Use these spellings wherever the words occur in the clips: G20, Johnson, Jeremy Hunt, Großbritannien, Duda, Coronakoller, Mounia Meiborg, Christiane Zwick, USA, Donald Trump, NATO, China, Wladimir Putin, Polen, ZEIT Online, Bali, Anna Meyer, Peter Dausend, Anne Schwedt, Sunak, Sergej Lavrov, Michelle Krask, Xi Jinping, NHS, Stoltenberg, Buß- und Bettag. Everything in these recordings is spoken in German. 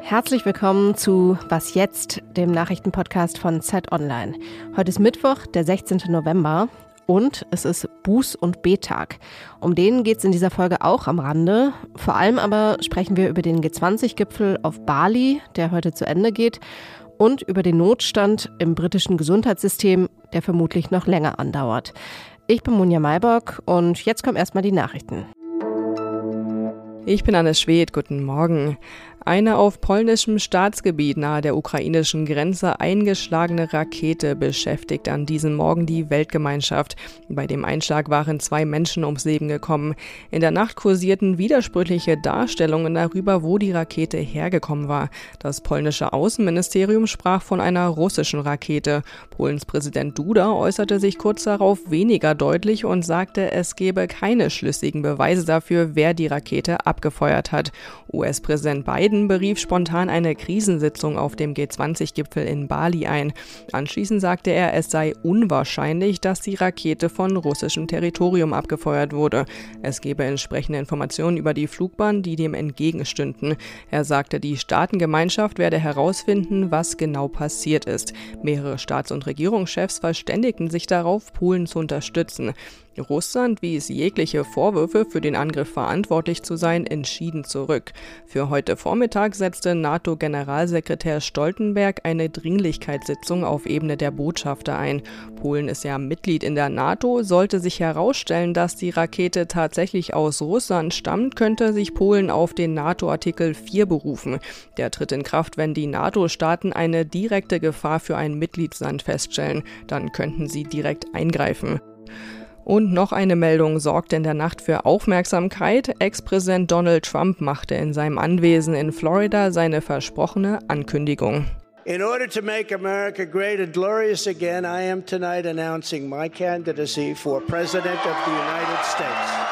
Herzlich willkommen zu Was jetzt?, dem Nachrichtenpodcast von ZEIT Online. Heute ist Mittwoch, der 16. November und es ist Buß- und Bettag. Um den geht es in dieser Folge auch am Rande. Vor allem aber sprechen wir über den G20-Gipfel auf Bali, der heute zu Ende geht, und über den Notstand im britischen Gesundheitssystem, der vermutlich noch länger andauert. Ich bin Mounia Meiborg und jetzt kommen erstmal die Nachrichten. Ich bin Anne Schwedt, guten Morgen. Eine auf polnischem Staatsgebiet nahe der ukrainischen Grenze eingeschlagene Rakete beschäftigt an diesem Morgen die Weltgemeinschaft. Bei dem Einschlag waren 2 Menschen ums Leben gekommen. In der Nacht kursierten widersprüchliche Darstellungen darüber, wo die Rakete hergekommen war. Das polnische Außenministerium sprach von einer russischen Rakete. Polens Präsident Duda äußerte sich kurz darauf weniger deutlich und sagte, es gebe keine schlüssigen Beweise dafür, wer die Rakete abgefeuert hat. US-Präsident Biden berief spontan eine Krisensitzung auf dem G20-Gipfel in Bali ein. Anschließend sagte er, es sei unwahrscheinlich, dass die Rakete von russischem Territorium abgefeuert wurde. Es gebe entsprechende Informationen über die Flugbahn, die dem entgegenstünden. Er sagte, die Staatengemeinschaft werde herausfinden, was genau passiert ist. Mehrere Staats- und Regierungschefs verständigten sich darauf, Polen zu unterstützen. Russland wies jegliche Vorwürfe, für den Angriff verantwortlich zu sein, entschieden zurück. Für heute Vormittag setzte NATO-Generalsekretär Stoltenberg eine Dringlichkeitssitzung auf Ebene der Botschafter ein. Polen ist ja Mitglied in der NATO. Sollte sich herausstellen, dass die Rakete tatsächlich aus Russland stammt, könnte sich Polen auf den NATO-Artikel 4 berufen. Der tritt in Kraft, wenn die NATO-Staaten eine direkte Gefahr für ein Mitgliedsland feststellen. Dann könnten sie direkt eingreifen. Und noch eine Meldung sorgte in der Nacht für Aufmerksamkeit. Ex-Präsident Donald Trump machte in seinem Anwesen in Florida seine versprochene Ankündigung. In order to make America great and glorious again, I am tonight announcing my candidacy for President of the United States.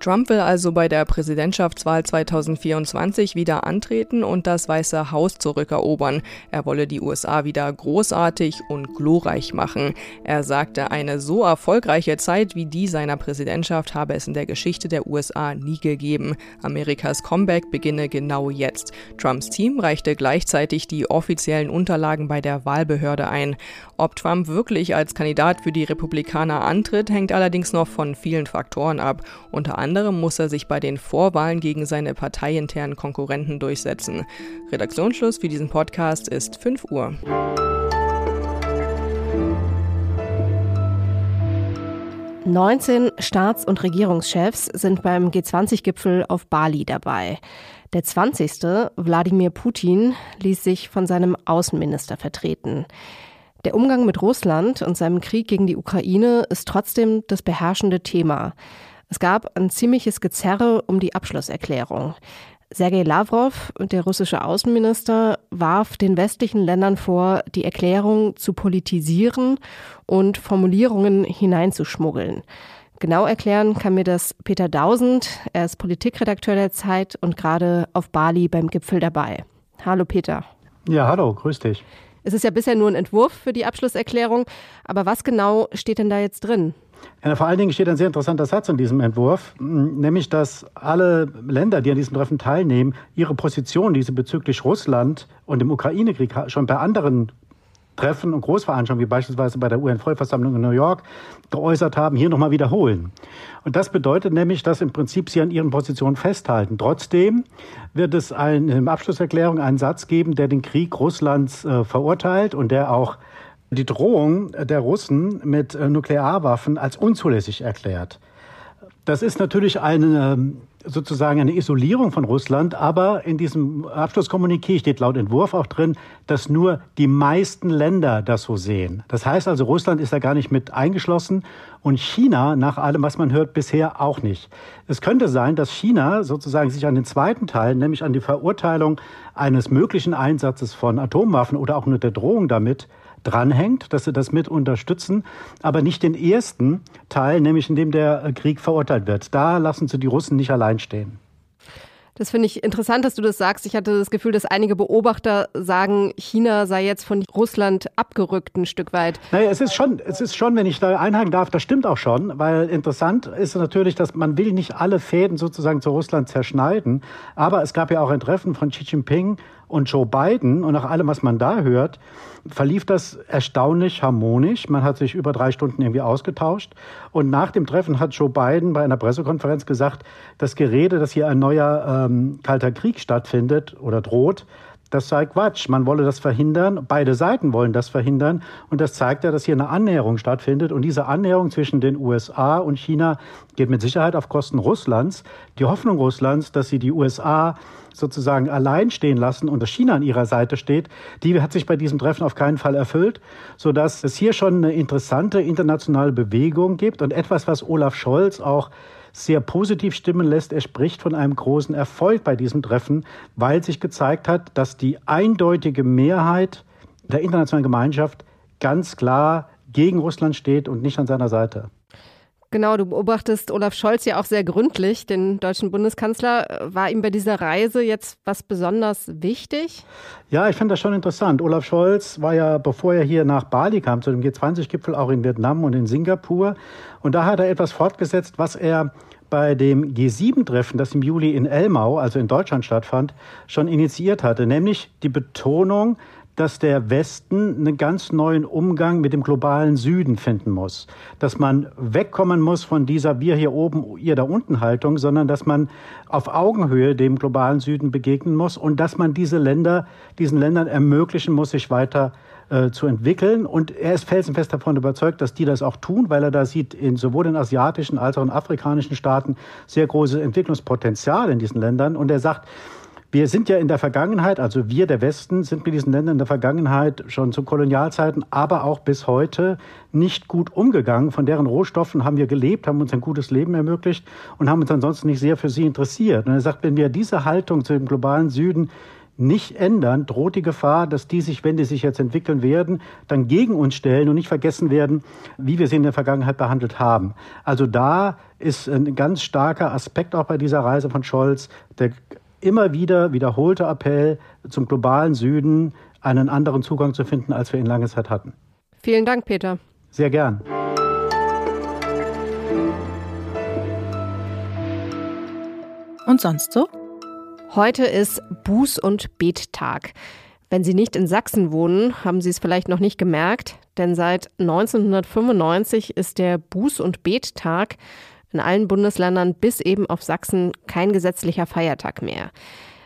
Trump will also bei der Präsidentschaftswahl 2024 wieder antreten und das Weiße Haus zurückerobern. Er wolle die USA wieder großartig und glorreich machen. Er sagte, eine so erfolgreiche Zeit wie die seiner Präsidentschaft habe es in der Geschichte der USA nie gegeben. Amerikas Comeback beginne genau jetzt. Trumps Team reichte gleichzeitig die offiziellen Unterlagen bei der Wahlbehörde ein. Ob Trump wirklich als Kandidat für die Republikaner antritt, hängt allerdings noch von vielen Faktoren ab. Unter anderem muss er sich bei den Vorwahlen gegen seine parteiinternen Konkurrenten durchsetzen. Redaktionsschluss für diesen Podcast ist 5 Uhr. – 19 Staats- und Regierungschefs sind beim G20-Gipfel auf Bali dabei. Der 20., Wladimir Putin, ließ sich von seinem Außenminister vertreten. Der Umgang mit Russland und seinem Krieg gegen die Ukraine ist trotzdem das beherrschende Thema. Es gab ein ziemliches Gezerre um die Abschlusserklärung. Sergej Lavrov, der russische Außenminister, warf den westlichen Ländern vor, die Erklärung zu politisieren und Formulierungen hineinzuschmuggeln. Genau erklären kann mir das Peter Dausend. Er ist Politikredakteur der ZEIT und gerade auf Bali beim Gipfel dabei. Hallo Peter. Ja, hallo, grüß dich. Es ist ja bisher nur ein Entwurf für die Abschlusserklärung, aber was genau steht denn da jetzt drin? Ja, vor allen Dingen steht ein sehr interessanter Satz in diesem Entwurf, nämlich, dass alle Länder, die an diesem Treffen teilnehmen, ihre Position, die sie bezüglich Russland und dem Ukraine-Krieg schon bei anderen Treffen und Großveranstaltungen, wie beispielsweise bei der UN-Vollversammlung in New York, geäußert haben, hier nochmal wiederholen. Und das bedeutet nämlich, dass im Prinzip sie an ihren Positionen festhalten. Trotzdem wird es in der Abschlusserklärung einen Satz geben, der den Krieg Russlands verurteilt und der auch die Drohung der Russen mit Nuklearwaffen als unzulässig erklärt. Das ist natürlich sozusagen eine Isolierung von Russland, aber in diesem Abschlusskommuniqué steht laut Entwurf auch drin, dass nur die meisten Länder das so sehen. Das heißt also, Russland ist da gar nicht mit eingeschlossen und China, nach allem, was man hört, bisher auch nicht. Es könnte sein, dass China sozusagen sich an den zweiten Teil, nämlich an die Verurteilung eines möglichen Einsatzes von Atomwaffen oder auch nur der Drohung damit, dranhängt, dass sie das mit unterstützen, aber nicht den ersten Teil, nämlich in dem der Krieg verurteilt wird. Da lassen sie die Russen nicht allein stehen. Das finde ich interessant, dass du das sagst. Ich hatte das Gefühl, dass einige Beobachter sagen, China sei jetzt von Russland abgerückt ein Stück weit. Naja, es ist schon, wenn ich da einhaken darf, das stimmt auch schon, weil interessant ist natürlich, dass man will nicht alle Fäden sozusagen zu Russland zerschneiden. Aber es gab ja auch ein Treffen von Xi Jinping und Joe Biden, und nach allem, was man da hört, verlief das erstaunlich harmonisch. Man hat sich über 3 Stunden irgendwie ausgetauscht. Und nach dem Treffen hat Joe Biden bei einer Pressekonferenz gesagt, das Gerede, dass hier ein neuer Kalter Krieg stattfindet oder droht, das sei Quatsch. Man wolle das verhindern. Beide Seiten wollen das verhindern. Und das zeigt ja, dass hier eine Annäherung stattfindet. Und diese Annäherung zwischen den USA und China geht mit Sicherheit auf Kosten Russlands. Die Hoffnung Russlands, dass sie die USA sozusagen allein stehen lassen und dass China an ihrer Seite steht, die hat sich bei diesem Treffen auf keinen Fall erfüllt, sodass es hier schon eine interessante internationale Bewegung gibt und etwas, was Olaf Scholz auch sehr positiv stimmen lässt. Er spricht von einem großen Erfolg bei diesem Treffen, weil sich gezeigt hat, dass die eindeutige Mehrheit der internationalen Gemeinschaft ganz klar gegen Russland steht und nicht an seiner Seite. Genau, du beobachtest Olaf Scholz ja auch sehr gründlich, den deutschen Bundeskanzler. War ihm bei dieser Reise jetzt was besonders wichtig? Ja, ich finde das schon interessant. Olaf Scholz war ja, bevor er hier nach Bali kam, zu dem G20-Gipfel auch in Vietnam und in Singapur. Und da hat er etwas fortgesetzt, was er bei dem G7-Treffen, das im Juli in Elmau, also in Deutschland stattfand, schon initiiert hatte. Nämlich die Betonung, dass der Westen einen ganz neuen Umgang mit dem globalen Süden finden muss. Dass man wegkommen muss von dieser Wir hier oben, ihr da unten Haltung, sondern dass man auf Augenhöhe dem globalen Süden begegnen muss und dass man diesen Ländern ermöglichen muss, sich weiter zu entwickeln. Und er ist felsenfest davon überzeugt, dass die das auch tun, weil er da sieht, sowohl in asiatischen als auch in afrikanischen Staaten sehr großes Entwicklungspotenzial in diesen Ländern. Und er sagt, wir sind ja in der Vergangenheit, also wir, der Westen, sind mit diesen Ländern in der Vergangenheit schon zu Kolonialzeiten, aber auch bis heute nicht gut umgegangen. Von deren Rohstoffen haben wir gelebt, haben uns ein gutes Leben ermöglicht und haben uns ansonsten nicht sehr für sie interessiert. Und er sagt, wenn wir diese Haltung zu dem globalen Süden nicht ändern, droht die Gefahr, dass die sich, wenn die sich jetzt entwickeln werden, dann gegen uns stellen und nicht vergessen werden, wie wir sie in der Vergangenheit behandelt haben. Also da ist ein ganz starker Aspekt auch bei dieser Reise von Scholz, der immer wieder wiederholter Appell zum globalen Süden, einen anderen Zugang zu finden, als wir ihn lange Zeit hatten. Vielen Dank, Peter. Sehr gern. Und sonst so? Heute ist Buß- und Bettag. Wenn Sie nicht in Sachsen wohnen, haben Sie es vielleicht noch nicht gemerkt, denn seit 1995 ist der Buß- und Bettag in allen Bundesländern bis eben auf Sachsen kein gesetzlicher Feiertag mehr.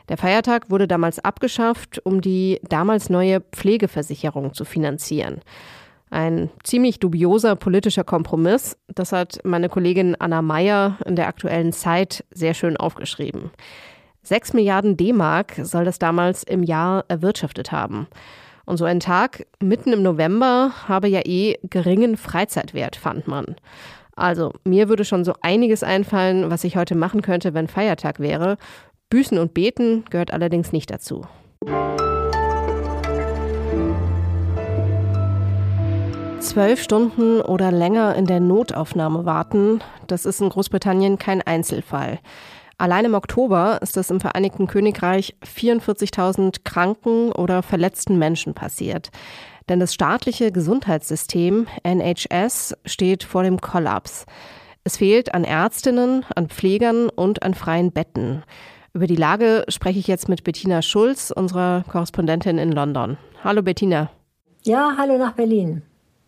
Der Feiertag wurde damals abgeschafft, um die damals neue Pflegeversicherung zu finanzieren. Ein ziemlich dubioser politischer Kompromiss, das hat meine Kollegin Anna Meyer in der aktuellen ZEIT sehr schön aufgeschrieben. 6 Milliarden D-Mark soll das damals im Jahr erwirtschaftet haben. Und so ein Tag mitten im November habe ja geringen Freizeitwert, fand man. Also, mir würde schon so einiges einfallen, was ich heute machen könnte, wenn Feiertag wäre. Büßen und beten gehört allerdings nicht dazu. Zwölf Stunden oder länger in der Notaufnahme warten, das ist in Großbritannien kein Einzelfall. Allein im Oktober ist das im Vereinigten Königreich 44.000 kranken oder verletzten Menschen passiert. Denn das staatliche Gesundheitssystem NHS steht vor dem Kollaps. Es fehlt an Ärztinnen, an Pflegern und an freien Betten. Über die Lage spreche ich jetzt mit Bettina Schulz, unserer Korrespondentin in London. Hallo Bettina. Ja, hallo nach Berlin.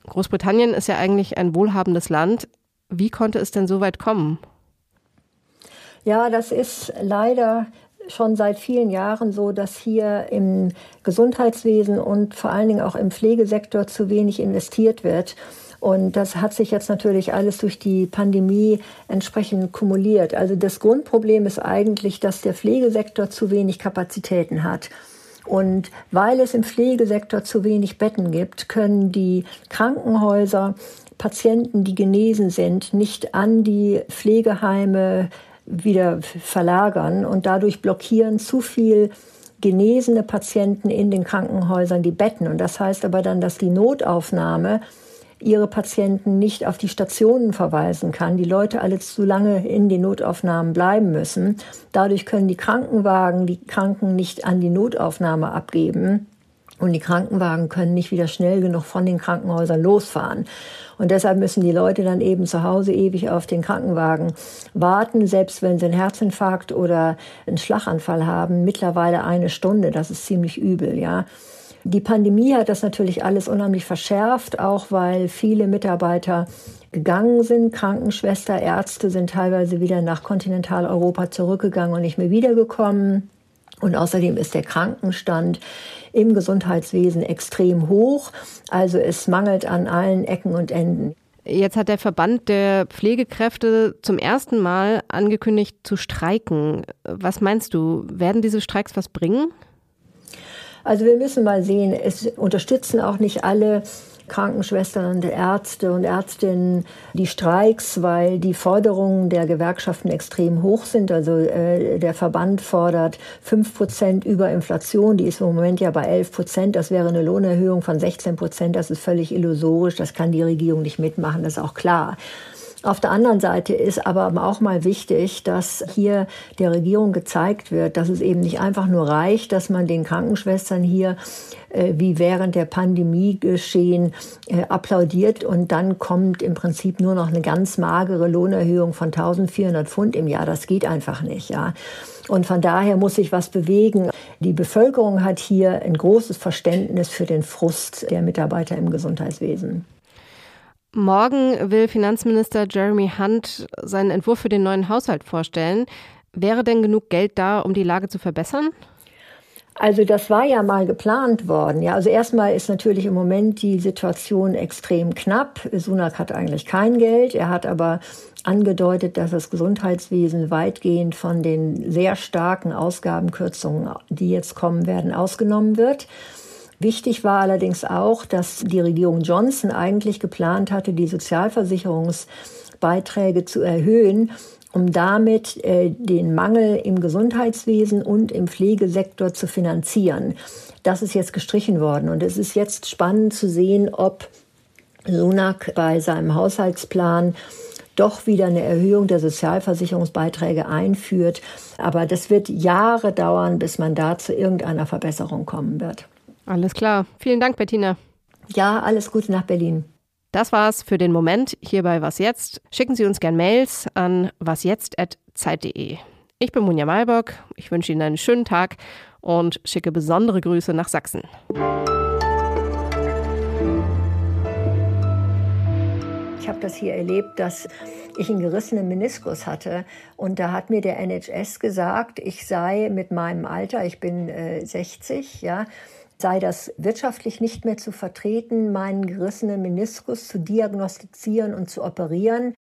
Großbritannien ist ja eigentlich ein wohlhabendes Land. Wie konnte es denn so weit kommen? Ja, das ist leider schon seit vielen Jahren so, dass hier im Gesundheitswesen und vor allen Dingen auch im Pflegesektor zu wenig investiert wird. Und das hat sich jetzt natürlich alles durch die Pandemie entsprechend kumuliert. Also das Grundproblem ist eigentlich, dass der Pflegesektor zu wenig Kapazitäten hat. Und weil es im Pflegesektor zu wenig Betten gibt, können die Krankenhäuser Patienten, die genesen sind, nicht an die Pflegeheime wieder verlagern und dadurch blockieren zu viel genesene Patienten in den Krankenhäusern die Betten. Und das heißt aber dann, dass die Notaufnahme ihre Patienten nicht auf die Stationen verweisen kann, die Leute alle zu lange in den Notaufnahmen bleiben müssen. Dadurch können die Krankenwagen die Kranken nicht an die Notaufnahme abgeben. Und die Krankenwagen können nicht wieder schnell genug von den Krankenhäusern losfahren. Und deshalb müssen die Leute dann eben zu Hause ewig auf den Krankenwagen warten, selbst wenn sie einen Herzinfarkt oder einen Schlaganfall haben. Mittlerweile 1 Stunde, das ist ziemlich übel, ja. Die Pandemie hat das natürlich alles unheimlich verschärft, auch weil viele Mitarbeiter gegangen sind. Krankenschwester, Ärzte sind teilweise wieder nach Kontinentaleuropa zurückgegangen und nicht mehr wiedergekommen. Und außerdem ist der Krankenstand im Gesundheitswesen extrem hoch. Also es mangelt an allen Ecken und Enden. Jetzt hat der Verband der Pflegekräfte zum ersten Mal angekündigt zu streiken. Was meinst du, werden diese Streiks was bringen? Also wir müssen mal sehen, es unterstützen auch nicht alle Krankenschwestern und Ärzte und Ärztinnen die Streiks, weil die Forderungen der Gewerkschaften extrem hoch sind. Also der Verband fordert 5% über Inflation, die ist im Moment ja bei 11%. Das wäre eine Lohnerhöhung von 16%. Das ist völlig illusorisch, das kann die Regierung nicht mitmachen, das ist auch klar. Auf der anderen Seite ist aber auch mal wichtig, dass hier der Regierung gezeigt wird, dass es eben nicht einfach nur reicht, dass man den Krankenschwestern hier wie während der Pandemie geschehen applaudiert und dann kommt im Prinzip nur noch eine ganz magere Lohnerhöhung von 1.400 Pfund im Jahr. Das geht einfach nicht, ja. Und von daher muss sich was bewegen. Die Bevölkerung hat hier ein großes Verständnis für den Frust der Mitarbeiter im Gesundheitswesen. Morgen will Finanzminister Jeremy Hunt seinen Entwurf für den neuen Haushalt vorstellen. Wäre denn genug Geld da, um die Lage zu verbessern? Also das war ja mal geplant worden. Ja, also erstmal ist natürlich im Moment die Situation extrem knapp. Sunak hat eigentlich kein Geld. Er hat aber angedeutet, dass das Gesundheitswesen weitgehend von den sehr starken Ausgabenkürzungen, die jetzt kommen werden, ausgenommen wird. Wichtig war allerdings auch, dass die Regierung Johnson eigentlich geplant hatte, die Sozialversicherungsbeiträge zu erhöhen, um damit den Mangel im Gesundheitswesen und im Pflegesektor zu finanzieren. Das ist jetzt gestrichen worden und es ist jetzt spannend zu sehen, ob Sunak bei seinem Haushaltsplan doch wieder eine Erhöhung der Sozialversicherungsbeiträge einführt. Aber das wird Jahre dauern, bis man da zu irgendeiner Verbesserung kommen wird. Alles klar. Vielen Dank, Bettina. Ja, alles Gute nach Berlin. Das war's für den Moment hier bei Was jetzt. Schicken Sie uns gern Mails an wasjetzt@zeit.de. Ich bin Mounia Meiborg. Ich wünsche Ihnen einen schönen Tag und schicke besondere Grüße nach Sachsen. Ich habe das hier erlebt, dass ich einen gerissenen Meniskus hatte und da hat mir der NHS gesagt, ich sei mit meinem Alter, ich bin 60, ja, sei das wirtschaftlich nicht mehr zu vertreten, meinen gerissenen Meniskus zu diagnostizieren und zu operieren.